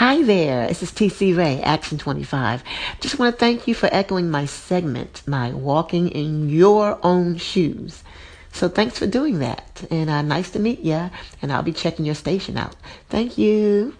Hi there, this is TC Ray, Action 25. Just want to thank you for echoing my segment, my walking in your own shoes. So thanks for doing that. And nice to meet you. And I'll be checking your station out. Thank you.